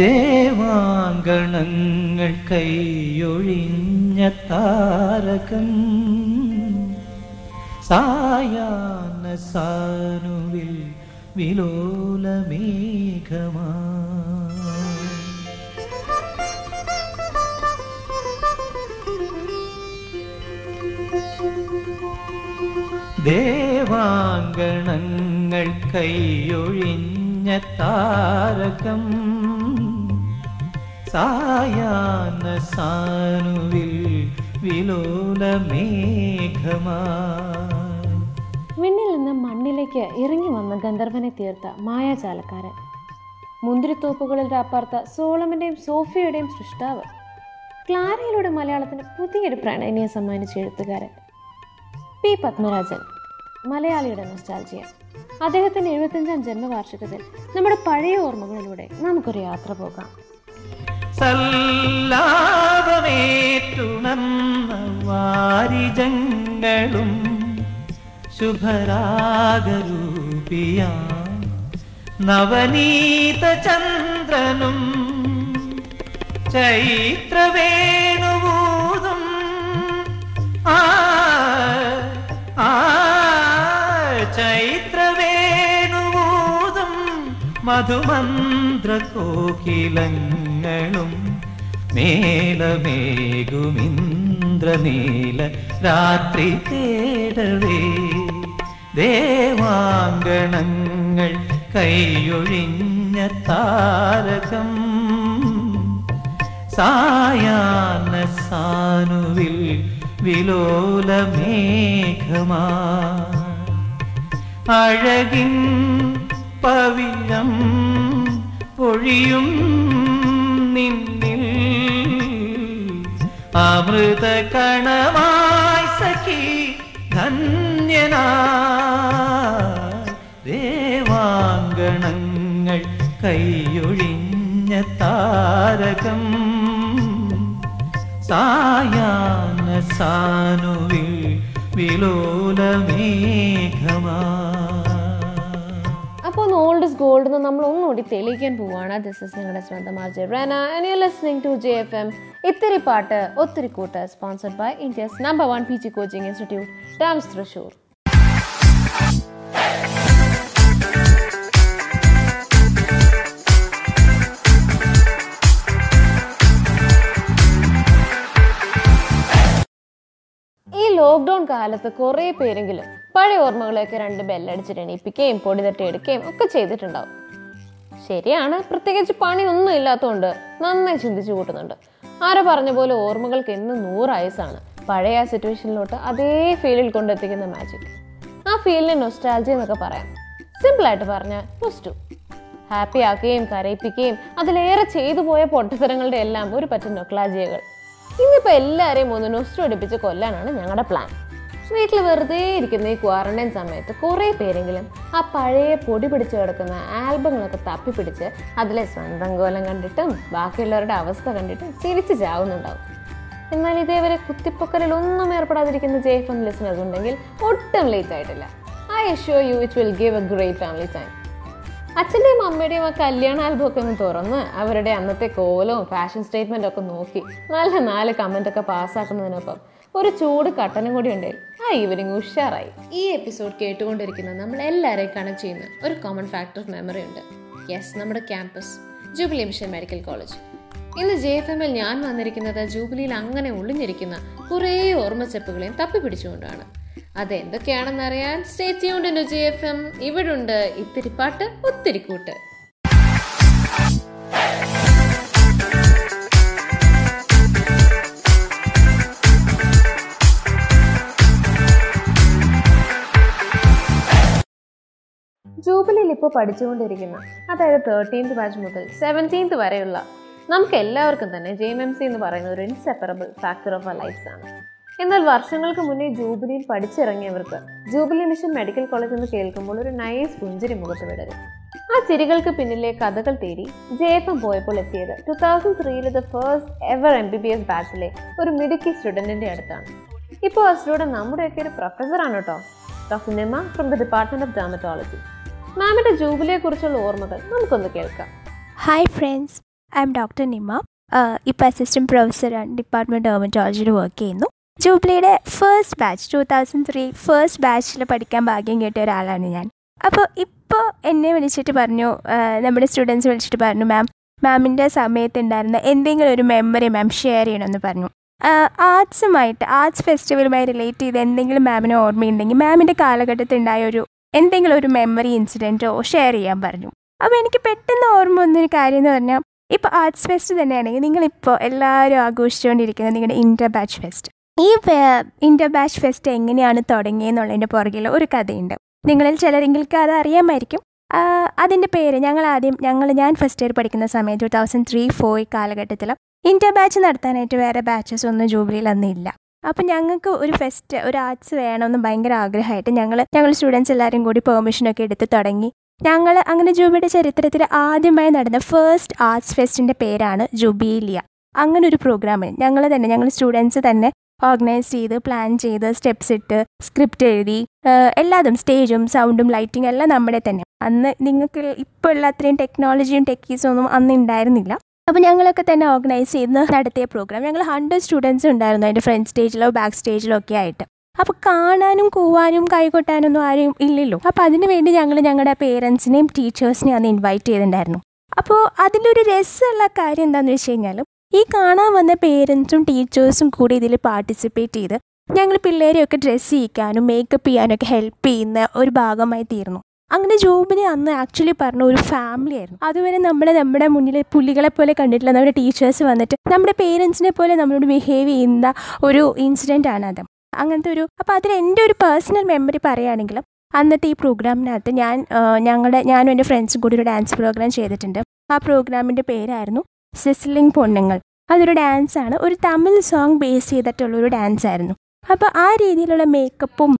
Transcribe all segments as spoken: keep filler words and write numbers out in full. ദേവാങ്കണങ്ങൾ കൈയൊഴിഞ്ഞ താരകൻ സായാഹ്ന സാനുവിൽ വിലോലമേഘമാ. ദേവാങ്കണങ്ങൾ കൈയൊഴിഞ്ഞ താരകം സായാഹ്ന സാനുവിൽ വിലോലമേഘമാ. വിണ്ണിൽ നിന്ന് മണ്ണിലേക്ക് ഇറങ്ങി വന്ന ഗന്ധർവനെ തീർത്ത മായാജാലക്കാരൻ, മുന്തിരിത്തോപ്പുകളിൽ രാപ്പാർത്ത സോളമന്റെയും സോഫിയയുടെയും സൃഷ്ടാവ്, ക്ലാരയിലൂടെ മലയാളത്തിന് പുതിയൊരു പ്രണയിനിയെ സമ്മാനിച്ച എഴുത്തുകാരൻ പി പത്മരാജൻ. മലയാളിയുടെ നൊസ്റ്റാൾജിയ. അദ്ദേഹത്തിൻ്റെ എഴുപത്തഞ്ചാം ജന്മവാർഷികത്തിൽ നമ്മുടെ പഴയ ഓർമ്മകളിലൂടെ നമുക്കൊരു യാത്ര പോകാം. സല്ലാപമേറ്റുണർന്ന വാരിജങ്ങളും ശുഭരാഗരൂപിയാ നവനീത ചന്ദ്രനും ചൈത്രവേണുവൂതും ആ ആ ചൈത്രവേണുവൂതും മധുമന്ത്രകോകിലങ്ങളും മേലമേഘുമിന്ദ്രനീല രാത്രി തേടവേ ദേവാംഗണങ്ങൾ കൈയൊഴിഞ്ഞ താരകം സായാഹ്ന സാനുവിൽ വിലോലമേഘമാ. അഴകിൻ പവിഴം പൊഴിയും നിന്നിൽ അമൃത കണമായി സഖി ധന്യനായി ദേവാംഗണങ്ങൾ കൈയൊഴിഞ്ഞ താരകം സായാഹ്ന സാനുവിൽ വിലോലമേഘമാ. അപ്പോൾ ഒന്ന് ഓൾഡസ് ഗോൾഡ് എന്ന് നമ്മൾ ഒന്നുകൂടി തെളിയിക്കാൻ പോവുകയാണ്. ദിസ് ഈസ് നിങ്ങളുടെ സ്വന്തം RJ Raina and you are listening to J F M ഇത്തിരി പാട്ട് ഒത്തിരി കൂട്ട്, sponsored by India's number one P G coaching institute, dams Thrissur. Lockdown കാലത്ത് കുറേ പേരെങ്കിലും പഴയ ഓർമ്മകളെയൊക്കെ രണ്ട് ബെല്ലടിച്ചിട്ട് എണീപ്പിക്കുകയും പൊടി തട്ടിയെടുക്കുകയും ഒക്കെ ചെയ്തിട്ടുണ്ടാവും. ശരിയാണ്, പ്രത്യേകിച്ച് പണിയൊന്നും ഇല്ലാത്തതുകൊണ്ട് നന്നായി ചിന്തിച്ചു കൂട്ടുന്നുണ്ട്. ആരോ പറഞ്ഞ പോലെ ഓർമ്മകൾക്ക് എന്ന് നൂറ് വയസ്സാണ്. പഴയ ആ സിറ്റുവേഷനിലോട്ട് അതേ ഫീലിൽ കൊണ്ടെത്തിക്കുന്ന മാജിക്. ആ ഫീലിനെ നൊസ്റ്റാൾജിയ എന്നൊക്കെ പറയാം. സിമ്പിളായിട്ട് പറഞ്ഞാൽ നൊസ്റ്റു. ഹാപ്പി ആക്കുകയും കരയിപ്പിക്കുകയും അതിലേറെ ചെയ്തു പോയ പൊട്ടത്തരങ്ങളുടെ എല്ലാം ഒരു പറ്റ നൊസ്റ്റാൾജിയകൾ. ഇന്നിപ്പോൾ എല്ലാവരെയും ഒന്ന് നൊസ്റ്റു അടിപ്പിച്ച് കൊല്ലാനാണ് ഞങ്ങളുടെ പ്ലാൻ. വീട്ടിൽ വെറുതെ ഇരിക്കുന്ന ഈ ക്വാറന്റൈൻ സമയത്ത് കുറേ പേരെങ്കിലും ആ പഴയ പൊടി പിടിച്ച് കിടക്കുന്ന ആൽബങ്ങളൊക്കെ തപ്പിപ്പിടിച്ച് അതിലെ സ്വന്തം കോലം കണ്ടിട്ടും ബാക്കിയുള്ളവരുടെ അവസ്ഥ കണ്ടിട്ടും തിരിച്ചു ചാവുന്നുണ്ടാവും. എന്നാൽ ഇതേവരെ കുത്തിപ്പൊക്കലിലൊന്നും ഏർപ്പെടാതിരിക്കുന്ന ജെ എഫ് എം ലിസണേഴ്സ് ഉണ്ടെങ്കിൽ ഒട്ടും ലേറ്റ് ആയിട്ടില്ല. I assure you it will give a great family time. അച്ഛൻ്റെയും അമ്മയുടെയും ആ കല്യാണ ആൽബമൊക്കെ ഒന്ന് തുറന്ന് അവരുടെ അന്നത്തെ കോലവും ഫാഷൻ സ്റ്റേറ്റ്മെൻറ്റും ഒക്കെ നോക്കി നല്ല നാല് കമൻറ്റൊക്കെ പാസ്സാക്കുന്നതിനൊപ്പം ഒരു ചൂട് കട്ടനും കൂടി ഉണ്ടെങ്കിൽ ആ ഈവനിങ് ഉഷാറായി. ഈ എപ്പിസോഡ് കേട്ടുകൊണ്ടിരിക്കുന്ന നമ്മൾ എല്ലാവരെയും കണക്ട് ചെയ്യുന്ന ഒരു കോമൺ ഫാക്ടർ ഓഫ് മെമ്മറി ഉണ്ട്. യെസ്, നമ്മുടെ campus Jubilee Mission Medical College. ഇന്ന് ജെ എഫ് എമ്മിൽ ഞാൻ വന്നിരിക്കുന്നത് ജൂബിലിയിൽ അങ്ങനെ ഒളിഞ്ഞിരിക്കുന്ന കുറേ ഓർമ്മച്ചെപ്പുകളെയും തപ്പിപ്പിടിച്ചുകൊണ്ടാണ്. അതെന്തൊക്കെയാണെന്നറിയാൻ stay tuned to J F M. ഇവിടുണ്ട് ഇത്തിരി പാട്ട് ഒത്തിരി കൂട്ട്. ജൂബിലിയിൽ ഇപ്പോൾ പഠിച്ചുകൊണ്ടിരിക്കുന്ന, അതായത് തേർട്ടീൻത് ബാച്ച് മുതൽ സെവൻറ്റീൻത് വരെയുള്ള നമുക്ക് എല്ലാവർക്കും തന്നെ ജെ എം എം സി എന്ന് പറയുന്ന ഒരു inseparable factor of our lifes ആണ്. എന്നാൽ വർഷങ്ങൾക്ക് മുന്നേ ജൂബിലിയിൽ പഠിച്ചിറങ്ങിയവർക്ക് ജൂബിലി മിഷൻ മെഡിക്കൽ കോളേജ് എന്ന് കേൾക്കുമ്പോൾ ഒരു നൈസ് പുഞ്ചിരി മുഖത്ത് വിടരും. ആ ചിരികൾക്ക് പിന്നിലെ കഥകൾ തേടി ജെ എഫ് എം പോയപ്പോൾ എത്തിയത് ടു തൗസൻഡ് ത്രീയിലെ the first ever M B B S ബാച്ചിലെ ഒരു മിടുക്കി സ്റ്റുഡൻറ്റിൻ്റെ അടുത്താണ്. ഇപ്പോൾ ആ സ്റ്റുഡൻറ്റ് നമ്മുടെയൊക്കെ ഒരു പ്രൊഫസറാണ് കേട്ടോ, doctor Nima from the department of dermatology. മാമിൻ്റെ ജൂബിലിയെക്കുറിച്ചുള്ള ഓർമ്മകൾ നമുക്കൊന്ന് കേൾക്കാം. Hi friends, I M doctor Nima. ഇപ്പോൾ അസിസ്റ്റൻറ്റ് പ്രൊഫസർ ഡിപ്പാർട്ട്മെൻറ്റ് ഡെർമറ്റോളജിയിൽ വർക്ക് ചെയ്യുന്നു. ജൂബിലിയുടെ first batch two thousand three first ബാച്ചിൽ പഠിക്കാൻ ഭാഗ്യം കിട്ടിയ ഒരാളാണ് ഞാൻ. അപ്പോൾ ഇപ്പോൾ എന്നെ വിളിച്ചിട്ട് പറഞ്ഞു, നമ്മുടെ സ്റ്റുഡൻസ് വിളിച്ചിട്ട് പറഞ്ഞു, മാം മാമിൻ്റെ സമയത്തുണ്ടായിരുന്ന എന്തെങ്കിലും ഒരു മെമ്മറി മാം ഷെയർ ചെയ്യണമെന്ന് പറഞ്ഞു. ആർട്സുമായിട്ട് ആർട്സ് ഫെസ്റ്റിവലുമായി റിലേറ്റ് ചെയ്ത് എന്തെങ്കിലും മാമിന് ഓർമ്മയുണ്ടെങ്കിൽ മാമിൻ്റെ കാലഘട്ടത്തിലുണ്ടായ ഒരു എന്തെങ്കിലും ഒരു മെമ്മറി ഇൻസിഡൻറ്റോ ഷെയർ ചെയ്യാൻ പറഞ്ഞു. അപ്പോൾ എനിക്ക് പെട്ടെന്ന് ഓർമ്മ വന്നൊരു കാര്യം എന്ന് പറഞ്ഞാൽ, ഇപ്പോൾ ആർട്സ് ഫെസ്റ്റ് തന്നെയാണെങ്കിൽ നിങ്ങളിപ്പോൾ എല്ലാവരും ആഘോഷിച്ചുകൊണ്ടിരിക്കുന്നത് നിങ്ങളുടെ ഇൻ്റർ ബാച്ച് ഫെസ്റ്റ്. ഈ ഇൻ്റർ ബാച്ച് ഫെസ്റ്റ് എങ്ങനെയാണ് തുടങ്ങിയെന്നുള്ളതിൻ്റെ പുറകിൽ ഒരു കഥയുണ്ട്. നിങ്ങളിൽ ചിലരെങ്കിലും അത് അറിയാമായിരിക്കും. അതിൻ്റെ പേര് ഞങ്ങൾ ആദ്യം ഞങ്ങൾ ഞാൻ ഫസ്റ്റ് ഇയർ പഠിക്കുന്ന സമയത്ത് ടു തൗസൻഡ് ത്രീ ഫോർ കാലഘട്ടത്തിൽ ഇൻ്റർ ബാച്ച് നടത്താനായിട്ട് വേറെ ബാച്ചസ് ഒന്നും ജൂബിലിയിൽ അന്നില്ല. അപ്പോൾ ഞങ്ങൾക്ക് ഒരു ഫെസ്റ്റ്, ഒരു ആർട്സ് വേണമെന്ന് ഭയങ്കര ആഗ്രഹമായിട്ട് ഞങ്ങൾ ഞങ്ങൾ സ്റ്റുഡൻസ് എല്ലാവരും കൂടി പെർമിഷനൊക്കെ എടുത്ത് തുടങ്ങി. ഞങ്ങൾ അങ്ങനെ ജൂബിയുടെ ചരിത്രത്തിൽ ആദ്യമായി നടന്ന ഫസ്റ്റ് ആർട്സ് ഫെസ്റ്റിൻ്റെ പേരാണ് ജുബീലിയ. അങ്ങനെ ഒരു പ്രോഗ്രാമിന് ഞങ്ങൾ തന്നെ ഞങ്ങൾ സ്റ്റുഡൻസ് തന്നെ ഓർഗനൈസ് ചെയ്ത് പ്ലാൻ ചെയ്ത് സ്റ്റെപ്സ് ഇട്ട് സ്ക്രിപ്റ്റ് എഴുതി എല്ലാതും സ്റ്റേജും സൗണ്ടും ലൈറ്റിങ്ങും എല്ലാം നമ്മുടെ തന്നെ. അന്ന് നിങ്ങൾക്ക് ഇപ്പോൾ ഉള്ള അത്രയും ടെക്നോളജിയും ടെക്കീസും ഒന്നും അന്ന് ഉണ്ടായിരുന്നില്ല. അപ്പോൾ ഞങ്ങളൊക്കെ തന്നെ ഓർഗനൈസ് ചെയ്ത് നടത്തിയ പ്രോഗ്രാം. ഞങ്ങൾ ഹൺഡ്രഡ് സ്റ്റുഡൻസ് ഉണ്ടായിരുന്നു അതിൻ്റെ ഫ്രണ്ട് സ്റ്റേജിലോ ബാക്ക് സ്റ്റേജിലോ ഒക്കെ ആയിട്ട്. അപ്പോൾ കാണാനും കൂവാനും കൈകൊട്ടാനൊന്നും ആരും ഇല്ലല്ലോ. അപ്പോൾ അതിനു വേണ്ടി ഞങ്ങൾ ഞങ്ങളുടെ പേരൻസിനെയും ടീച്ചേഴ്സിനെയും അന്ന് ഇൻവൈറ്റ് ചെയ്തിട്ടുണ്ടായിരുന്നു. അപ്പോൾ അതിലൊരു രസമുള്ള കാര്യം എന്താണെന്ന് വെച്ച് കഴിഞ്ഞാൽ, ഈ കാണാൻ വന്ന പേരൻസും ടീച്ചേഴ്സും കൂടി ഇതിൽ പാർട്ടിസിപ്പേറ്റ് ചെയ്ത് ഞങ്ങൾ പിള്ളേരെയൊക്കെ ഡ്രസ്സ് ചെയ്യിക്കാനും മേക്കപ്പ് ചെയ്യാനൊക്കെ ഹെൽപ്പ് ചെയ്യുന്ന ഒരു ഭാഗമായി തീർന്നു. അങ്ങനെ ജോബിനെ അന്ന് ആക്ച്വലി പറഞ്ഞ ഒരു ഫാമിലി ആയിരുന്നു. അതുവരെ നമ്മൾ നമ്മുടെ മുന്നിൽ പുലികളെ പോലെ കണ്ടിട്ടില്ല. നമ്മുടെ ടീച്ചേഴ്സ് വന്നിട്ട് നമ്മുടെ പേരൻസിനെ പോലെ നമ്മളോട് ബിഹേവ് ചെയ്യുന്ന ഒരു ഇൻസിഡൻ്റ് ആണ് അത്, അങ്ങനത്തെ ഒരു. അപ്പോൾ അതിൽ എൻ്റെ ഒരു പേഴ്സണൽ മെമ്മറി പറയുകയാണെങ്കിലും, അന്നത്തെ ഈ പ്രോഗ്രാമിനകത്ത് ഞാൻ ഞങ്ങളുടെ ഞാനും എൻ്റെ ഫ്രണ്ട്സും കൂടി ഒരു ഡാൻസ് പ്രോഗ്രാം ചെയ്തിട്ടുണ്ട്. ആ പ്രോഗ്രാമിൻ്റെ പേരായിരുന്നു സിസ്ലിംഗ് പൊണ്ണുങ്ങൾ. അതൊരു ഡാൻസാണ്, ഒരു തമിഴ് സോങ് ബേസ് ചെയ്തിട്ടുള്ളൊരു ഡാൻസായിരുന്നു. അപ്പോൾ ആ രീതിയിലുള്ള മേക്കപ്പും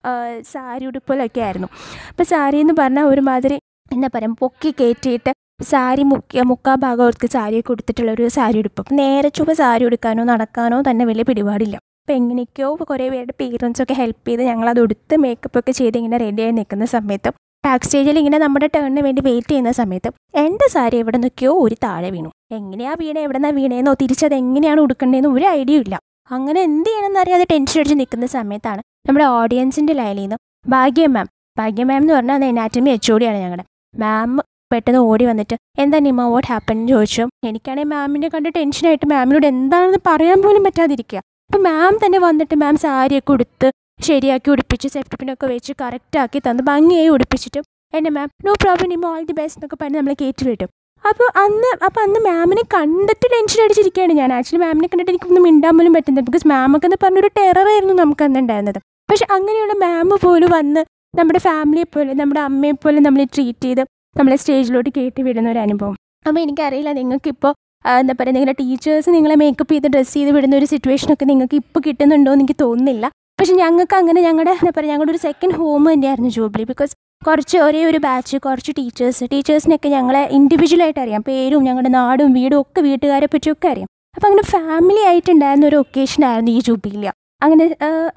സാരി ഉടുപ്പലൊക്കെ ആയിരുന്നു. അപ്പോൾ സാരി എന്ന് പറഞ്ഞാൽ ഒരുമാതിരി എന്താ പറയുക, പൊക്കി കയറ്റിയിട്ട് സാരി മുക്കിയ മുക്കാൽ ഭാഗം അവർക്ക് സാരിയൊക്കെ ഉടുത്തിട്ടുള്ളൊരു സാരി ഉടുപ്പ്. അപ്പം നേരെ ചുവ സാരി ഉടുക്കാനോ നടക്കാനോ തന്നെ വലിയ പിടിപാടില്ല. അപ്പോൾ എങ്ങനെയൊക്കെയോ കുറേ പേരുടെ പേരൻസൊക്കെ ഹെൽപ്പ് ചെയ്ത് ഞങ്ങളത് ഉടുത്ത് മേക്കപ്പൊക്കെ ചെയ്ത് ഇങ്ങനെ റെഡിയായി നിൽക്കുന്ന സമയത്ത്, ബാക്ക് സ്റ്റേജിൽ ഇങ്ങനെ നമ്മുടെ ടേണിന് വേണ്ടി വെയിറ്റ് ചെയ്യുന്ന സമയത്ത് എൻ്റെ സാരി എവിടെ നിൽക്കുകയോ ഒരു താഴെ വീണു. എങ്ങനെയാണ് വീണേ, എവിടെ നിന്നാണ് വീണേന്നോ തിരിച്ചത് എങ്ങനെയാണ് ഉടുക്കേണ്ടതെന്ന് ഒരു ഐഡിയ ഇല്ല. അങ്ങനെ എന്ത് ചെയ്യണമെന്നറിയാതെ ടെൻഷൻ അടിച്ച് നിൽക്കുന്ന സമയത്താണ് നമ്മുടെ ഓഡിയൻസിൻ്റെ ലൈനിൽ നിന്ന് ഭാഗ്യം മാം ഭാഗ്യം മാം എന്ന് പറഞ്ഞാൽ അത് അനാറ്റമി എച്ച് ഓടിയാണ് ഞങ്ങളുടെ മാം. പെട്ടെന്ന് ഓടി വന്നിട്ട് എന്താ നിമ വാട്ട് ഹാപ്പൻ എന്ന് ചോദിച്ചു. എനിക്കാണെങ്കിൽ മാമിനെ കണ്ട് ടെൻഷനായിട്ട് മാമിനോട് എന്താണെന്ന് പറയാൻ പോലും പറ്റാതിരിക്കുക. അപ്പം മാം തന്നെ വന്നിട്ട് മാം സാരിയൊക്കെ ഉടുത്ത് ശരിയാക്കി ഉടുപ്പിച്ച് സേഫ്റ്റി പിന്നൊക്കെ വെച്ച് കറക്റ്റാക്കി തന്ന് ഭംഗിയായി ഉടുപ്പിച്ചിട്ട് എന്നെ ma'am no problem Nima all the best എന്നൊക്കെ പറഞ്ഞ് നമ്മളെ കയറ്റി വിടും. അപ്പോൾ അന്ന് അപ്പോൾ അന്ന് മാമിനെ കണ്ടിട്ട് ടെൻഷൻ അടിച്ചിരിക്കുകയാണ് ഞാൻ. ആക്ച്വലി മാമിനെ കണ്ടിട്ട് എനിക്കൊന്നും മിണ്ടാൻ പോലും പറ്റുന്നില്ല. ബിക്കോസ് മാമൊക്കെ എന്ന് പറഞ്ഞൊരു ടെററായിരുന്നു നമുക്ക് അന്ന് ഉണ്ടായിരുന്നത്. പക്ഷെ അങ്ങനെയുള്ള മാം പോലും വന്ന് നമ്മുടെ ഫാമിലിയെ പോലെ നമ്മുടെ അമ്മയെ പോലെ നമ്മളെ ട്രീറ്റ് ചെയ്ത് നമ്മളെ സ്റ്റേജിലോട്ട് കയറ്റി വിടുന്ന ഒരു അനുഭവം. അപ്പോൾ എനിക്കറിയില്ല നിങ്ങൾക്കിപ്പോൾ എന്താ പറയുക, നിങ്ങളുടെ ടീച്ചേഴ്സ് നിങ്ങളെ മേക്കപ്പ് ചെയ്ത് ഡ്രസ്സ് ചെയ്ത് വിടുന്ന ഒരു സിറ്റുവേഷനൊക്കെ നിങ്ങൾക്ക് ഇപ്പോൾ കിട്ടുന്നുണ്ടോ എന്ന് എനിക്ക് തോന്നുന്നില്ല. പക്ഷെ ഞങ്ങൾക്ക് അങ്ങനെ ഞങ്ങളുടെ എന്താ പറയുക ഞങ്ങളുടെ ഒരു സെക്കൻഡ് ഹോം തന്നെയായിരുന്നു ജൂബിലി. ബിക്കോസ് കുറച്ച് ഒരേ ഒരു ബാച്ച്, കുറച്ച് ടീച്ചേഴ്സ് ടീച്ചേഴ്സിനൊക്കെ ഞങ്ങളെ ഇൻഡിവിജ്വലായിട്ട് അറിയാം. പേരും ഞങ്ങളുടെ നാടും വീടും ഒക്കെ വീട്ടുകാരെ പറ്റിയൊക്കെ അറിയാം. അപ്പോൾ അങ്ങനെ ഫാമിലി ആയിട്ടുണ്ടായിരുന്ന ഒരു ഒക്കേഷനായിരുന്നു ഈ ജൂബിലിയ. അങ്ങനെ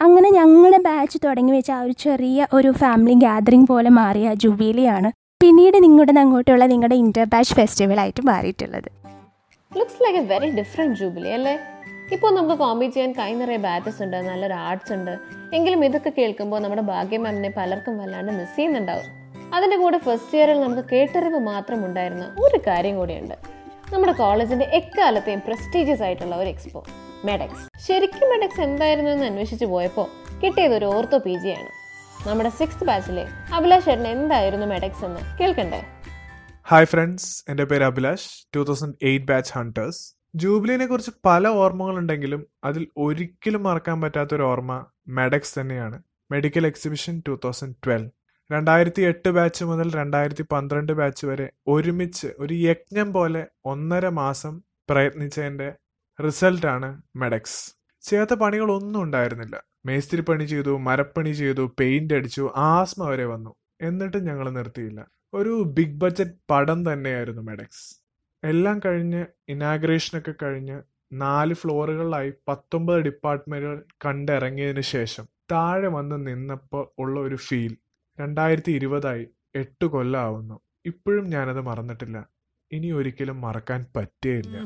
അങ്ങനെ ഞങ്ങളുടെ ബാച്ച് തുടങ്ങി വെച്ച ആ ഒരു ചെറിയ ഒരു ഫാമിലി ഗ്യാതറിംഗ് പോലെ മാറിയ ജൂബിലിയാണ് പിന്നീട് നിങ്ങളുടെ അങ്ങോട്ടുള്ള നിങ്ങളുടെ ഇൻ്റർ ബാച്ച് ഫെസ്റ്റിവലായിട്ട് മാറിയിട്ടുള്ളത്. Looks like a very different jubilee അല്ലേ? ഇപ്പോൾ നമുക്ക് കോമ്പീറ്റ് ചെയ്യാൻ കൈ നിറയെ ബാച്ചസ് ഉണ്ട്, നല്ലൊരു ആർട്സ് ഉണ്ട്. എങ്കിലും ഇതൊക്കെ കേൾക്കുമ്പോൾ നമ്മുടെ ഭാഗ്യം മാമിനെ പലർക്കും വല്ലാണ്ട് മിസ് ചെയ്യുന്നുണ്ടാവും. അതിൻ്റെ കൂടെ ഫസ്റ്റ് ഇയറിൽ നമുക്ക് കേട്ടറിവ് മാത്രം ഉണ്ടായിരുന്ന ഒരു കാര്യം കൂടിയുണ്ട്. നമ്മുടെ കോളേജിൻ്റെ എക്കാലത്തെയും പ്രസ്റ്റീജിയസ് ആയിട്ടുള്ള ഒരു എക്സ്പോ മെഡെക്സ്. ശരിക്കും മെഡെക്സ് എന്തായിരുന്നു എന്ന് അന്വേഷിച്ച് പോയപ്പോൾ കിട്ടിയത് ഒരു ഓർത്തോ പി ജി ആണ്. നമ്മുടെ സിക്സ്ത് ബാച്ചിലെ അഭിലാഷ് ചേട്ടൻ എന്തായിരുന്നു മെഡെക്സ് എന്ന് കേൾക്കണ്ടേ? ഹായ് ഫ്രണ്ട്സ്, എൻ്റെ പേര് Abhilash, two thousand eight batch hunters. ജൂബിലിനെ കുറിച്ച് പല ഓർമ്മകളുണ്ടെങ്കിലും അതിൽ ഒരിക്കലും മറക്കാൻ പറ്റാത്തൊരു ഓർമ്മ മെഡെക്സ് തന്നെയാണ്. Medical exhibition two thousand twelve രണ്ടായിരത്തി എട്ട് ബാച്ച് മുതൽ രണ്ടായിരത്തി പന്ത്രണ്ട് ബാച്ച് വരെ ഒരുമിച്ച് ഒരു യജ്ഞം പോലെ ഒന്നര മാസം പ്രയത്നിച്ചതിൻ്റെ റിസൾട്ടാണ് മെഡെക്സ്. ചെയ്യാത്ത പണികളൊന്നും ഉണ്ടായിരുന്നില്ല. മേസ്തിരി പണി ചെയ്തു, മരപ്പണി ചെയ്തു, പെയിൻ്റ് അടിച്ചു, ആസ്മ വരെ വന്നു. എന്നിട്ടും ഞങ്ങൾ നിർത്തിയില്ല. ഒരു ബിഗ് ബഡ്ജറ്റ് പടം തന്നെയായിരുന്നു മെഡെക്സ്. എല്ലാം കഴിഞ്ഞ് ഇനാഗ്രേഷനൊക്കെ കഴിഞ്ഞ് നാല് ഫ്ലോറുകളിലായി പത്തൊമ്പത് ഡിപ്പാർട്ട്മെൻറ്റുകൾ കണ്ടിറങ്ങിയതിന് ശേഷം താഴെ വന്ന് നിന്നപ്പോൾ ഉള്ള ഒരു ഫീൽ. രണ്ടായിരത്തി ഇരുപതായി എട്ട് കൊല്ലമാവുന്നു, ഇപ്പോഴും ഞാനത് മറന്നിട്ടില്ല. ഇനി ഒരിക്കലും മറക്കാൻ പറ്റേയില്ല.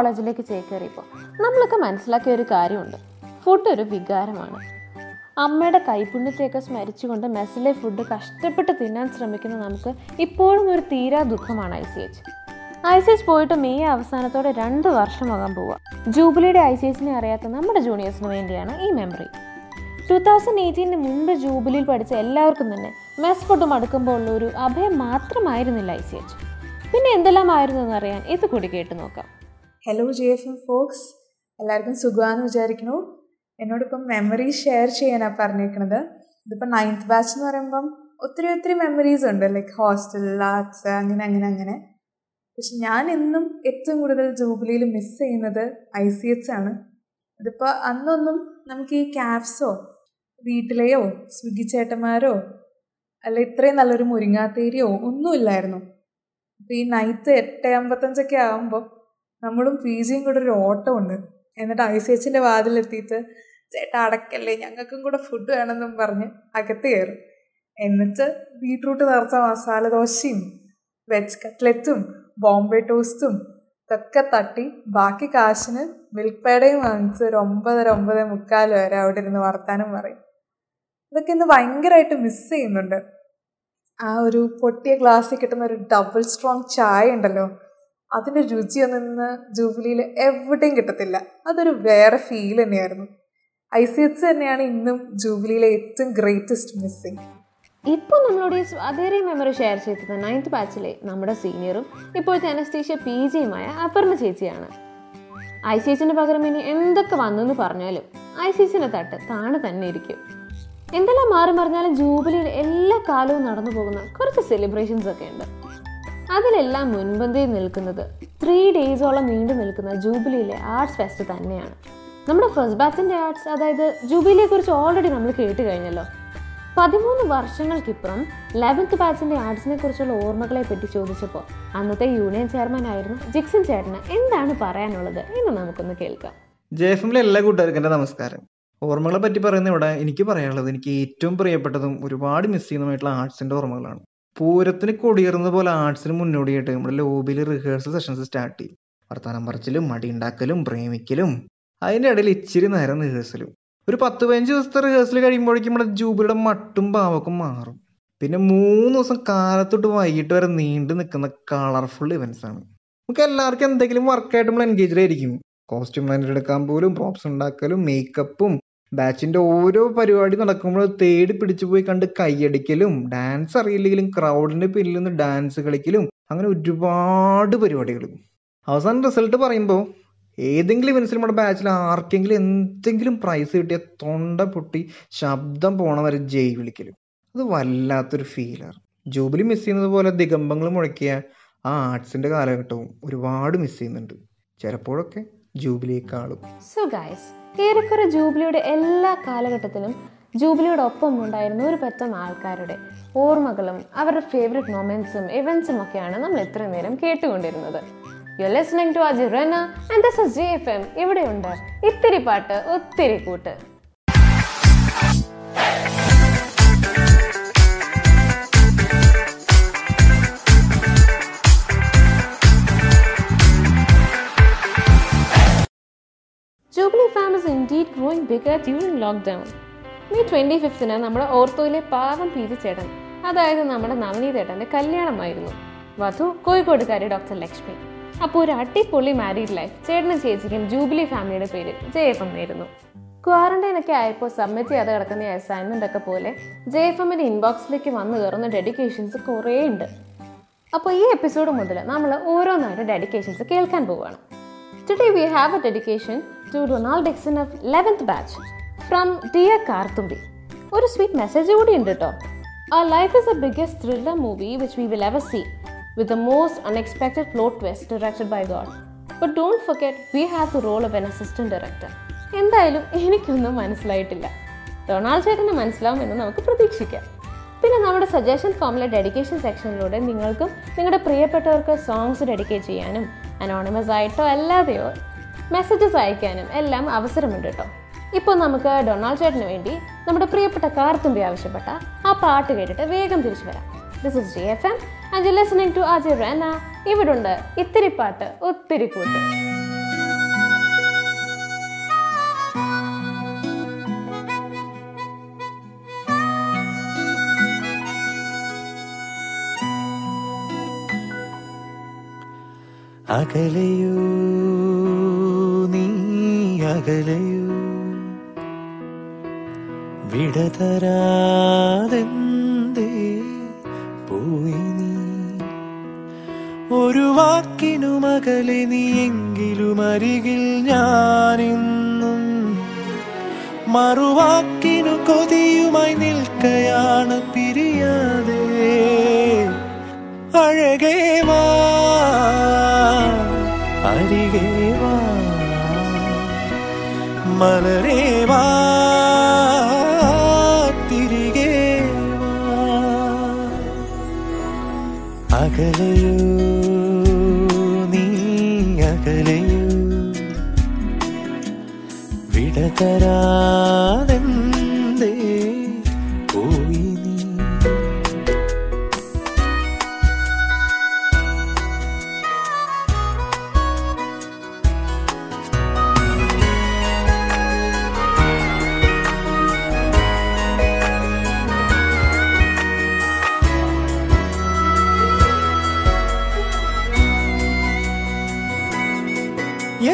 കോളേജിലേക്ക് ചേക്കേറിയപ്പോൾ നമ്മളൊക്കെ മനസ്സിലാക്കിയ ഒരു കാര്യമുണ്ട്, ഫുഡ് ഒരു വികാരമാണ്. അമ്മയുടെ കൈപുണ്യത്തെയൊക്കെ സ്മരിച്ചുകൊണ്ട് മെസ്സിലെ ഫുഡ് കഷ്ടപ്പെട്ട് തിന്നാൻ ശ്രമിക്കുന്ന നമുക്ക് ഇപ്പോഴും ഒരു തീരാ ദുഃഖമാണ് I C H. I C H പോയിട്ട് മെയ് അവസാനത്തോടെ രണ്ട് വർഷമാകാൻ പോവുക. ജൂബിലിയുടെ ഐ സി എച്ചിനെ അറിയാത്ത നമ്മുടെ ജൂനിയേഴ്സിന് വേണ്ടിയാണ് ഈ മെമ്മറി. ടൂ തൗസൻഡ് എയ്റ്റീനിന് മുമ്പ് ജൂബിലിയിൽ പഠിച്ച എല്ലാവർക്കും തന്നെ മെസ് ഫുഡ് മടുക്കുമ്പോൾ ഉള്ള ഒരു അഭയം മാത്രമായിരുന്നില്ല ഐ സി എച്ച്. പിന്നെ എന്തെല്ലാം ആയിരുന്നു എന്നറിയാൻ ഇത് കൂടി കേട്ട് നോക്കാം. Hello J F M folks, എല്ലാവർക്കും സുഖമാണെന്ന് വിചാരിക്കുന്നു. എന്നോടിപ്പം മെമ്മറി ഷെയർ ചെയ്യാനാണ് പറഞ്ഞിരിക്കുന്നത്. ഇതിപ്പോൾ നയൻത്ത് ബാച്ച് എന്ന് പറയുമ്പം ഒത്തിരി ഒത്തിരി മെമ്മറീസ് ഉണ്ട്, ലൈക്ക് ഹോസ്റ്റൽ, ആർട്സ്, അങ്ങനെ അങ്ങനെ അങ്ങനെ. പക്ഷെ ഞാൻ ഇന്നും ഏറ്റവും കൂടുതൽ ജൂബിലിയിൽ മിസ് ചെയ്യുന്നത് ഐ സി എച്ച് ആണ്. ഇതിപ്പോൾ അന്നൊന്നും നമുക്ക് ഈ ക്യാബ്സോ വീട്ടിലെയോ സ്വിഗ്ഗി ചേട്ടന്മാരോ അല്ല ഇത്രയും നല്ലൊരു മുരിങ്ങാത്തേരിയോ ഒന്നുമില്ലായിരുന്നു. അപ്പോൾ ഈ നൈറ്റ് എട്ട് അമ്പത്തഞ്ചൊക്കെ ആകുമ്പോൾ നമ്മളും പി ജിയും കൂടെ ഒരു ഓട്ടമുണ്ട്. എന്നിട്ട് ഐ സി എച്ചിൻ്റെ വാതിലെത്തിയിട്ട് ചേട്ടാ അടക്കല്ലേ, ഞങ്ങൾക്കും കൂടെ ഫുഡ് വേണമെന്നും പറഞ്ഞ് അകത്ത് കയറും. എന്നിട്ട് ബീട്രൂട്ട് നിറച്ച മസാല ദോശയും വെജ് കട്ട്ലറ്റും ബോംബെ ടോസ്റ്റും ഇതൊക്കെ തട്ടി ബാക്കി കാശിന് മിൽക്ക് പേടയും വാങ്ങിച്ച് ഒരു ഒമ്പതര ഒമ്പത് മുക്കാൽ വരെ അവിടെ ഇരുന്ന് വർത്താനം പറയും. ഇതൊക്കെ ഇന്ന് ഭയങ്കരമായിട്ട് മിസ് ചെയ്യുന്നുണ്ട്. ആ ഒരു പൊട്ടിയ ഗ്ലാസ്സിൽ കിട്ടുന്ന ഒരു ഡബിൾ സ്ട്രോങ് ചായ ഉണ്ടല്ലോ, അതിൻ്റെ രുചിയൊന്നും ഇന്ന് ജൂബിലിയിൽ എവിടെയും കിട്ടത്തില്ല. അതൊരു വേറെ ഫീൽ തന്നെയായിരുന്നു. ഐ സി എച്ച് തന്നെയാണ് ഇന്നും ജൂബിലിയിലെ ഏറ്റവും ഗ്രേറ്റസ്റ്റ് മിസ്സിങ്. ഇപ്പോൾ നമ്മളോട് ഈ അതേ മെമ്മറി ഷെയർ ചെയ്തത് നയൻത്ത് ബാച്ചിലെ നമ്മുടെ സീനിയറും ഇപ്പോഴത്തെ അനസ്തീഷ്യ പി ജിയുമായ അപർണ ചേച്ചിയാണ്. ഐ സി എച്ചിന് പകരം ഇനി എന്തൊക്കെ വന്നെന്ന് പറഞ്ഞാലും ഐ സി എച്ചിൻ്റെ തട്ട് താണു തന്നെ ഇരിക്കും. എന്തെല്ലാം മാറി മറിഞ്ഞാലും ജൂബിലിയിൽ എല്ലാ കാലവും നടന്നു പോകുന്ന കുറച്ച് സെലിബ്രേഷൻസ് ഒക്കെ ഉണ്ട്. അതിലെല്ലാം മുൻപന്തിയിൽ നിൽക്കുന്നത് ത്രീ ഡേയ്സോളം നീണ്ടു നിൽക്കുന്ന ജൂബിലിയിലെ ആർട്സ് ഫെസ്റ്റ് തന്നെയാണ്. നമ്മുടെ ഫസ്റ്റ് ബാച്ചിൻ്റെ ആർട്സ്, അതായത് ജൂബിലിയെക്കുറിച്ച് ഓൾറെഡി നമ്മൾ കേട്ട് കഴിഞ്ഞല്ലോ. പതിമൂന്ന് വർഷങ്ങൾക്കിപ്പുറം ലെവൻത്ത് ബാച്ചിൻ്റെ ആർട്സിനെ കുറിച്ചുള്ള ഓർമ്മകളെ പറ്റി ചോദിച്ചപ്പോൾ അന്നത്തെ യൂണിയൻ ചെയർമാനായിരുന്നു ജിക്സൺ ചേട്ടന് എന്താണ് പറയാനുള്ളത് എന്ന് നമുക്കൊന്ന് കേൾക്കാം. ജെഎഫ്എമ്മിലെ എല്ലാ കൂട്ടുകാർക്കും എൻ്റെ നമസ്കാരം. ഓർമ്മകളെ പറ്റി പറയുന്ന ഇവിടെ എനിക്ക് പറയാനുള്ളത്, എനിക്ക് ഏറ്റവും പ്രിയപ്പെട്ടതും ഒരുപാട് മിസ് ചെയ്യുന്നതുമായിട്ടുള്ള ആർട്സിൻ്റെ ഓർമ്മകളാണ്. പൂരത്തിന് കൊടിയേറുന്നത് പോലെ ആർട്സിന് മുന്നോടിയായിട്ട് നമ്മുടെ ലോബിയിൽ റിഹേഴ്സൽ സെഷൻസ് സ്റ്റാർട്ട് ചെയ്യും. വർത്താനം പറച്ചിലും മടിയുണ്ടാക്കലും പ്രേമിക്കലും അതിൻ്റെ ഇടയിൽ ഇച്ചിരി നേരം റിഹേഴ്സലും. ഒരു പത്ത് പതിനഞ്ച് ദിവസത്തെ റിഹേഴ്സൽ കഴിയുമ്പോഴേക്കും നമ്മുടെ ജൂബിലിയുടെ മട്ടും ഭാവക്കും മാറും. പിന്നെ മൂന്ന് ദിവസം കാലത്തൊട്ട് വൈകിട്ട് വരെ നീണ്ടു നിൽക്കുന്ന കളർഫുൾ ഇവൻസാണ്. നമുക്ക് എല്ലാവർക്കും എന്തെങ്കിലും വർക്കായിട്ട് നമ്മൾ എൻഗേജ്ഡ് ആയിരിക്കും. കോസ്റ്റ്യൂം എടുക്കാൻ പോലും പ്രോപ്സ് ഉണ്ടാക്കലും മേക്കപ്പും ബാച്ചിൻ്റെ ഓരോ പരിപാടി നടക്കുമ്പോൾ തേടി പിടിച്ചു പോയി കണ്ട് കൈയടിക്കലും ഡാൻസ് അറിയില്ലെങ്കിലും ക്രൗഡിൻ്റെ പിന്നിൽ നിന്ന് ഡാൻസ് കളിക്കലും അങ്ങനെ ഒരുപാട് പരിപാടികൾ. അവസാനം റിസൾട്ട് പറയുമ്പോൾ ഏതെങ്കിലും ഇവൻസിലും നമ്മുടെ ബാച്ചിൽ ആർക്കെങ്കിലും എന്തെങ്കിലും പ്രൈസ് കിട്ടിയ തൊണ്ട പൊട്ടി ശബ്ദം പോണവരെ ജയ് വിളിക്കൽ, അത് വല്ലാത്തൊരു ഫീലാണ്. ജൂബിലി മിസ് ചെയ്യുന്നത് പോലെ ദിഗംബങ്ങൾ മുഴക്കിയ ആ ആർട്സിൻ്റെ കാലഘട്ടവും ഒരുപാട് മിസ് ചെയ്യുന്നുണ്ട്, ചിലപ്പോഴൊക്കെ ജൂബിലിയെക്കാളും. സോ ഗൈസ്, ഏറെക്കുറെ ജൂബിലിയുടെ എല്ലാ കാലഘട്ടത്തിലും ജൂബിലിയുടെ ഒപ്പം ഉണ്ടായിരുന്ന ഒരു പറ്റം ആൾക്കാരുടെ ഓർമ്മകളും അവരുടെ ഫേവറേറ്റ് മൊമെന്റ്സും ഇവൻസും ഒക്കെയാണ് നമ്മൾ ഇത്രയും നേരം കേട്ടുകൊണ്ടിരുന്നത്. You're listening to R J Raina and this is J F M. ഇവിടെയുണ്ട് ഇത്തിരി പാട്ട് ഒത്തിരി കൂട്ട്. Jubilee fam is indeed growing bigger during lockdown. May ഇരുപത്തിയഞ്ചിന് നമ്മുടെ ഓർത്തോയിലെ പാവം പീതി ചേട്ടൻ, അതായത് നമ്മുടെ നവനീതേട്ടൻ്റെ കല്യാണമായിരുന്നു. വധു കോഴിക്കോടുകാരി ഡോക്ടർ ലക്ഷ്മി. അപ്പോൾ ഒരു അടിപൊളി മാരീഡ് ലൈഫ് ചേട്ടനും ചേച്ചിക്കും ജൂബിലി ഫാമിലിയുടെ പേര് ജെ എഫ് എം ആയിരുന്നു. ക്വാറന്റൈനൊക്കെ ആയപ്പോൾ സബ്മിറ്റ് ചെയ്യാതെ കിടക്കുന്ന അസൈൻമെൻ്റ് ഒക്കെ പോലെ ജെ എഫ് എമ്മിൻ്റെ ഇൻബോക്സിലേക്ക് വന്നു കയറുന്ന ഡെഡിക്കേഷൻസ് കുറേ ഉണ്ട്. അപ്പോൾ ഈ എപ്പിസോഡ് മുതൽ നമ്മൾ ഓരോന്നായിട്ട് ഡെഡിക്കേഷൻസ് കേൾക്കാൻ പോവുകയാണ്. Today we have a dedication to Donald Dixon of eleventh batch from Diya Karthumbi. ഒരു സ്വീറ്റ് മെസ്സേജ് കൂടി ഉണ്ട് കേട്ടോ. ആ life is a biggest thriller movie which we will ever see with the most unexpected plot twist directed by God. But don't forget, we have the role of an assistant director. എന്തായാലും എനിക്കൊന്നും മനസ്സിലായിട്ടില്ല. Donald ചേട്ടന് മനസ്സിലാവുമെന്ന് നമുക്ക് പ്രതീക്ഷിക്കാം. പിന്നെ നമ്മുടെ suggestion ഫോമിലെ dedication സെക്ഷനിലൂടെ നിങ്ങൾക്കും നിങ്ങളുടെ പ്രിയപ്പെട്ടവർക്ക് സോങ്സ് ഡെഡിക്കേറ്റ് ചെയ്യാനും അനോണിമസ് ആയിട്ടോ അല്ലാതെയോ മെസ്സേജസ് അയക്കാനും എല്ലാം അവസരമുണ്ട് കേട്ടോ. ഇപ്പോൾ നമുക്ക് ഡൊണാൾഡ് ചേട്ടന് വേണ്ടി നമ്മുടെ പ്രിയപ്പെട്ട കാർത്തുമ്പി ആവശ്യപ്പെട്ട ആ പാട്ട് കേട്ടിട്ട് വേഗം തിരിച്ചു വരാം. This is J F M and you're listening to R J Raina. ഇവിടുണ്ട് ഇത്തിരി പാട്ട് ഒത്തിരി കൂട്ട്. അകലയൂ നീ അകലയൂ വിടതരാതെ ഒരു വാക്കിനുമകലെ നീയെങ്കിലും അരികിൽ ഞാനിന്നും മറുവാക്കിനു കൊതിയുമായി നിൽക്കയാണ് പിരിയാതെ. അഴകേ വാ അരികേ വാ മലരേ വാ തിരികേ വാ. അകലയോ വിടതരാതെ പോയി നീ.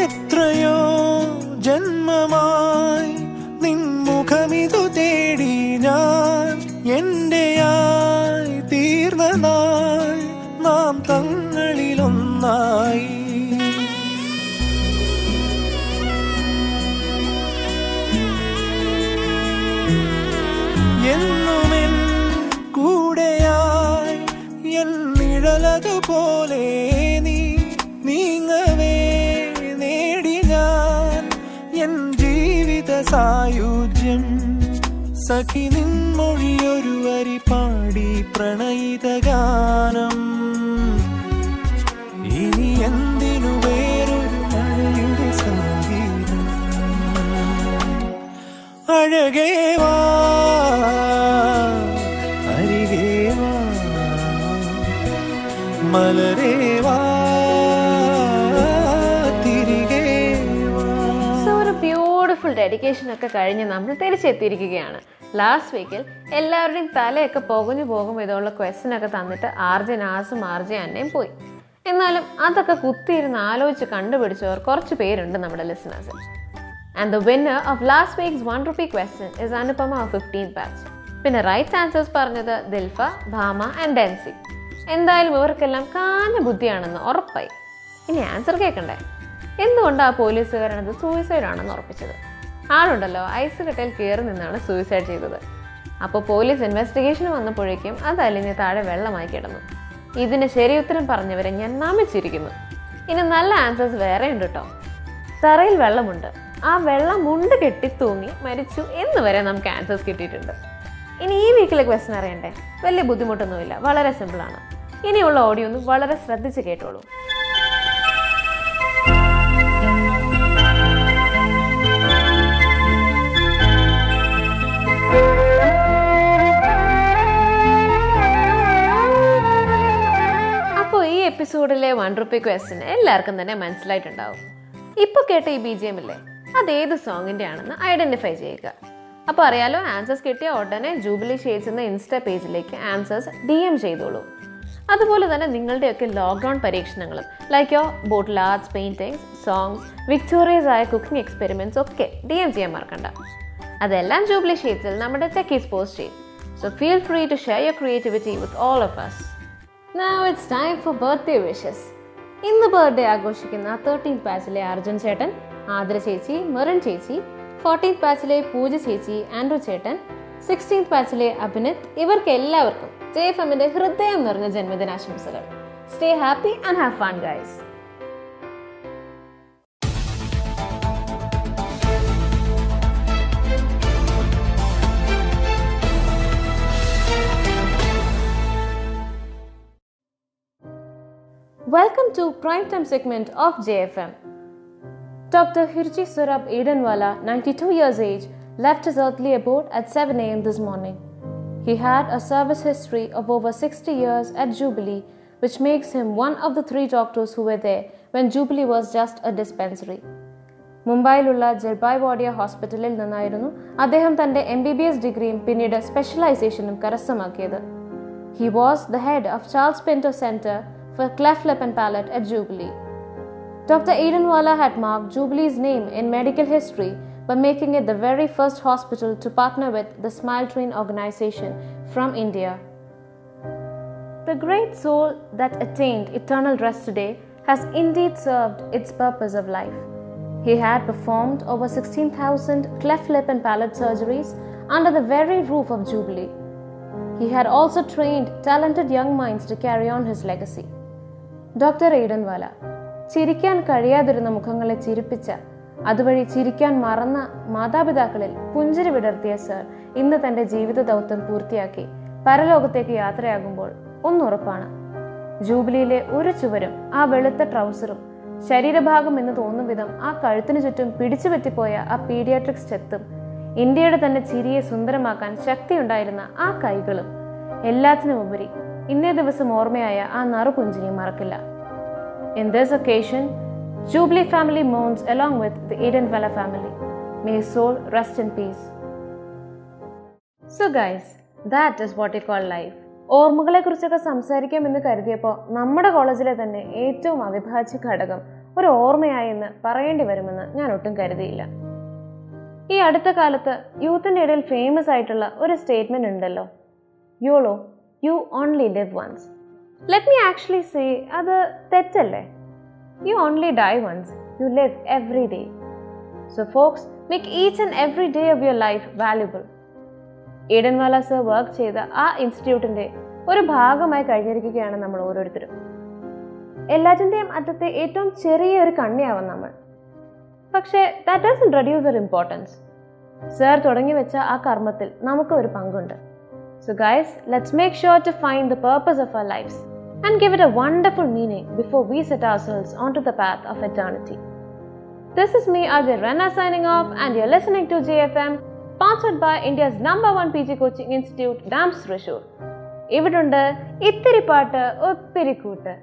എത്രയോ ജന്മമായി നിൻമുഖമിതു തേടി ഞാൻ എന്റെയായി തീർന്ന നാൾ നാം തങ്ങളിലൊന്നായി. എന്നുമെൻ കൂടെയായി എൻ നിഴലതുപോലെ നീ നീങ്ങവേ സായുജ്യം. സഖി നിൻമൊഴിയൊരു വരി പാടി പ്രണയിത ഗാനം. ഇനി എന്തിനു വേറൊരു മഴയുടെ സംഗീതം. അഴകേ വാ അരികേ വാ മലരേ വാ. ഡെഡിക്കേഷനൊക്കെ കഴിഞ്ഞ് നമ്മൾ തിരിച്ചെത്തിയിരിക്കുകയാണ്. ലാസ്റ്റ് വീക്കിൽ എല്ലാവരുടെയും തലയൊക്കെ പുകഞ്ഞു പോകും ഇതുള്ള ക്വസ്റ്റ്യനൊക്കെ തന്നിട്ട് ആർജെ നാസും ആർജെ അന്നയും പോയി. എന്നാലും അതൊക്കെ കുത്തിയിരുന്ന് ആലോചിച്ച് കണ്ടുപിടിച്ചവർ കുറച്ച് പേരുണ്ട് നമ്മുടെ ലിസണേഴ്സിൽ. And the winner of last weeks one rupee question is Anupama of fifteen batch. പിന്നെ റൈറ്റ് ആൻസേഴ്സ് പറഞ്ഞത് ദിൽഫ, ഭാമ ആൻഡ് ഡെൻസി. എന്തായാലും ഇവർക്കെല്ലാം കാന ബുദ്ധിയാണെന്ന് ഉറപ്പായി. ഇനി ആൻസർ കേൾക്കണ്ടേ? എന്തുകൊണ്ടാണ് ആ പോലീസുകാരനത് സൂയിസൈഡ് ആണെന്ന് ഉറപ്പിച്ചത്? ആളുണ്ടല്ലോ ഐസ് കെട്ടയിൽ കയറി നിന്നാണ് സൂയിസൈഡ് ചെയ്തത്. അപ്പോൾ പോലീസ് ഇൻവെസ്റ്റിഗേഷൻ വന്നപ്പോഴേക്കും അത് അലിഞ്ഞ് താഴെ വെള്ളമായി കിടന്നു. ഇതിന് ശരി ഉത്തരം പറഞ്ഞവരെ ഞാൻ നമിച്ചിരിക്കുന്നു. ഇനി നല്ല ആൻസേഴ്സ് വേറെ ഉണ്ട് കേട്ടോ. തറയിൽ വെള്ളമുണ്ട്, ആ വെള്ളം മുണ്ട് കെട്ടി തൂങ്ങി മരിച്ചു എന്ന് വരെ നമുക്ക് ആൻസേഴ്സ് കിട്ടിയിട്ടുണ്ട്. ഇനി ഈ വീക്കിലെ ക്വസ്റ്റൻ അറിയണ്ടേ? വലിയ ബുദ്ധിമുട്ടൊന്നുമില്ല, വളരെ സിമ്പിളാണ്. ഇനിയുള്ള ഓഡിയോ ഒന്ന് വളരെ ശ്രദ്ധിച്ച് കേട്ടോളൂ. അപ്പോൾ ഈ എപ്പിസോഡിലെ വൺ റുപ്പി ക്വസ്റ്റൻ എല്ലാവർക്കും തന്നെ മനസ്സിലായിട്ടുണ്ടാവും. ഇപ്പോൾ കേട്ട ഈ ബി ജി എം ഇല്ലേ, അതേത് സോങ്ങിൻ്റെ ആണെന്ന് ഐഡൻറ്റിഫൈ ചെയ്യുക. അപ്പോൾ അറിയാലോ, ആൻസേഴ്സ് കിട്ടിയ ഉടനെ ജൂബിലി ഷെയ്ഡ്സ് എന്ന ഇൻസ്റ്റാ പേജിലേക്ക് ആൻസേഴ്സ് ഡി എം ചെയ്തോളൂ. അതുപോലെ തന്നെ നിങ്ങളുടെയൊക്കെ ലോക്ക്ഡൗൺ പരീക്ഷണങ്ങളും ലൈക്ക് യോ bottle arts, paintings, songs, victorious ആയ കുക്കിംഗ് എക്സ്പെരിമെൻറ്റ്സ് ഒക്കെ ഡി എം ചെയ്യാൻ മറക്കണ്ട. അതെല്ലാം ജൂബിലി ഷെയ്ഡ്സിൽ നമ്മുടെ ടെക്കീസ് പോസ്റ്റ് ചെയ്യും. So feel free to share your creativity with all of us. Now it's time for birthday wishes. ഇന്ന് ബർത്ത്ഡേ ആഘോഷിക്കുന്ന തേർട്ടീൻത് ബാച്ചിലെ അർജുൻ ചേട്ടൻ, ആതിര ചേച്ചി, മെറിൻ ചേച്ചി, ഫോർട്ടീൻത് ബാച്ചിലെ പൂജ ചേച്ചി, ആൻഡ്രു ചേട്ടൻ, സിക്സ്റ്റീൻത് ബാച്ചിലെ അഭിനത്, ഇവർക്ക് എല്ലാവർക്കും ജെ എഫ് എമ്മിന്റെ ഹൃദയം നിറഞ്ഞ ജന്മദിനാശംസകൾ. Stay happy and have fun guys. Welcome to prime time segment of J F M. Doctor Hirji Surab Adenwala, ninety-two years age, left his earthly abode at seven a.m. this morning. He had a service history of over sixty years at Jubilee, which makes him one of the three doctors who were there when Jubilee was just a dispensary. മുംബൈയിലുള്ള ജൽബായ് വാഡിയ ഹോസ്പിറ്റലിൽ നിന്നായിരുന്നു അദ്ദേഹം തന്റെ M B B S ഡിഗ്രിയും പിന്നീട് സ്പെഷ്യലൈസേഷനും കരസ്ഥമാക്കിയത്. He was the head of Charles Pinto Center for Cleft Lip and Palate at Jubilee. Doctor Adenwala had marked Jubilee's name in medical history by making it the very first hospital to partner with the Smile Train organization from India. The great soul that attained eternal rest today has indeed served its purpose of life. He had performed over sixteen thousand cleft lip and palate surgeries under the very roof of Jubilee. He had also trained talented young minds to carry on his legacy. Doctor Adenwala, ചിരിക്കാൻ കഴിയാതിരുന്ന മുഖങ്ങളെ ചിരിപ്പിച്ച, അതുവഴി ചിരിക്കാൻ മറന്ന മാതാപിതാക്കളിൽ പുഞ്ചിരി വിടർത്തിയ sir ഇന്ന് തന്റെ ജീവിത ദൗത്യം പൂർത്തിയാക്കി പരലോകത്തേക്ക് യാത്രയാകുമ്പോൾ ഒന്നുറപ്പാണ്, ജൂബിലിയിലെ ഒരു ചുവരും ആ വെളുത്ത ട്രൗസറും ശരീരഭാഗം എന്ന് തോന്നും വിധം ആ കഴുത്തിനു ചുറ്റും പിടിച്ചു പറ്റിപ്പോയ ആ പീഡിയാട്രിക് സ്റ്റെത്തും ഇന്ത്യയുടെ തന്നെ ചിരിയെ സുന്ദരമാക്കാൻ ശക്തിയുണ്ടായിരുന്ന ആ കൈകളും എല്ലാത്തിനുമുപരി ഇന്നേ ദിവസം ഓർമ്മയായ ആ നറുപുഞ്ചിരിയും മറക്കില്ല. In this occasion, Jubilee family mourns along with the Adenwala family. May his soul rest in peace. So guys, that is what we call life. ഓർമ്മകളെക്കുറിച്ചൊക്കെ സംസാരിക്കാമെന്ന് കരുതിയപ്പോൾ നമ്മുടെ കോളേജിലെ തന്നെ ഏറ്റവും അവിഭാജ്യ ഘടകം ഒരു ഓർമ്മയായെന്ന് പറയേണ്ടി വരുമെന്ന് ഞാൻ ഒട്ടും കരുതിയില്ല. ഈ അടുത്ത കാലത്ത് യൂത്തിൻ്റെ ഇടയിൽ ഫേമസ് ആയിട്ടുള്ള ഒരു സ്റ്റേറ്റ്മെൻ്റ് ഉണ്ടല്ലോ, YOLO, you only live once. Let me actually say, അത് തെറ്റല്ലേ? You only die once. You live every day. So folks, make each and every day of your life valuable. Adenwala sir work ചെയ്ത ആ ഇൻസ്റ്റിറ്റ്യൂട്ടിൻ്റെ ഒരു ഭാഗമായി കഴിഞ്ഞിരിക്കുകയാണ് നമ്മൾ ഓരോരുത്തരും. എല്ലാറ്റിൻ്റെയും അറ്റത്തെ ഏറ്റവും ചെറിയ ഒരു കണ്ണിയാവും നമ്മൾ. പക്ഷേ that doesn't reduce our importance. Sir തുടങ്ങി വെച്ച ആ കർമ്മത്തിൽ നമുക്ക് ഒരു പങ്കുണ്ട്. So guys, let's make sure to find the purpose of our lives and give it a wonderful meaning before we set ourselves onto the path of eternity. This is me, R J Raina, signing off, and you're listening to J F M, sponsored by India's number one P G coaching institute, Dams Reshore. Ividunde, ittiri paattu, ottiri kootu.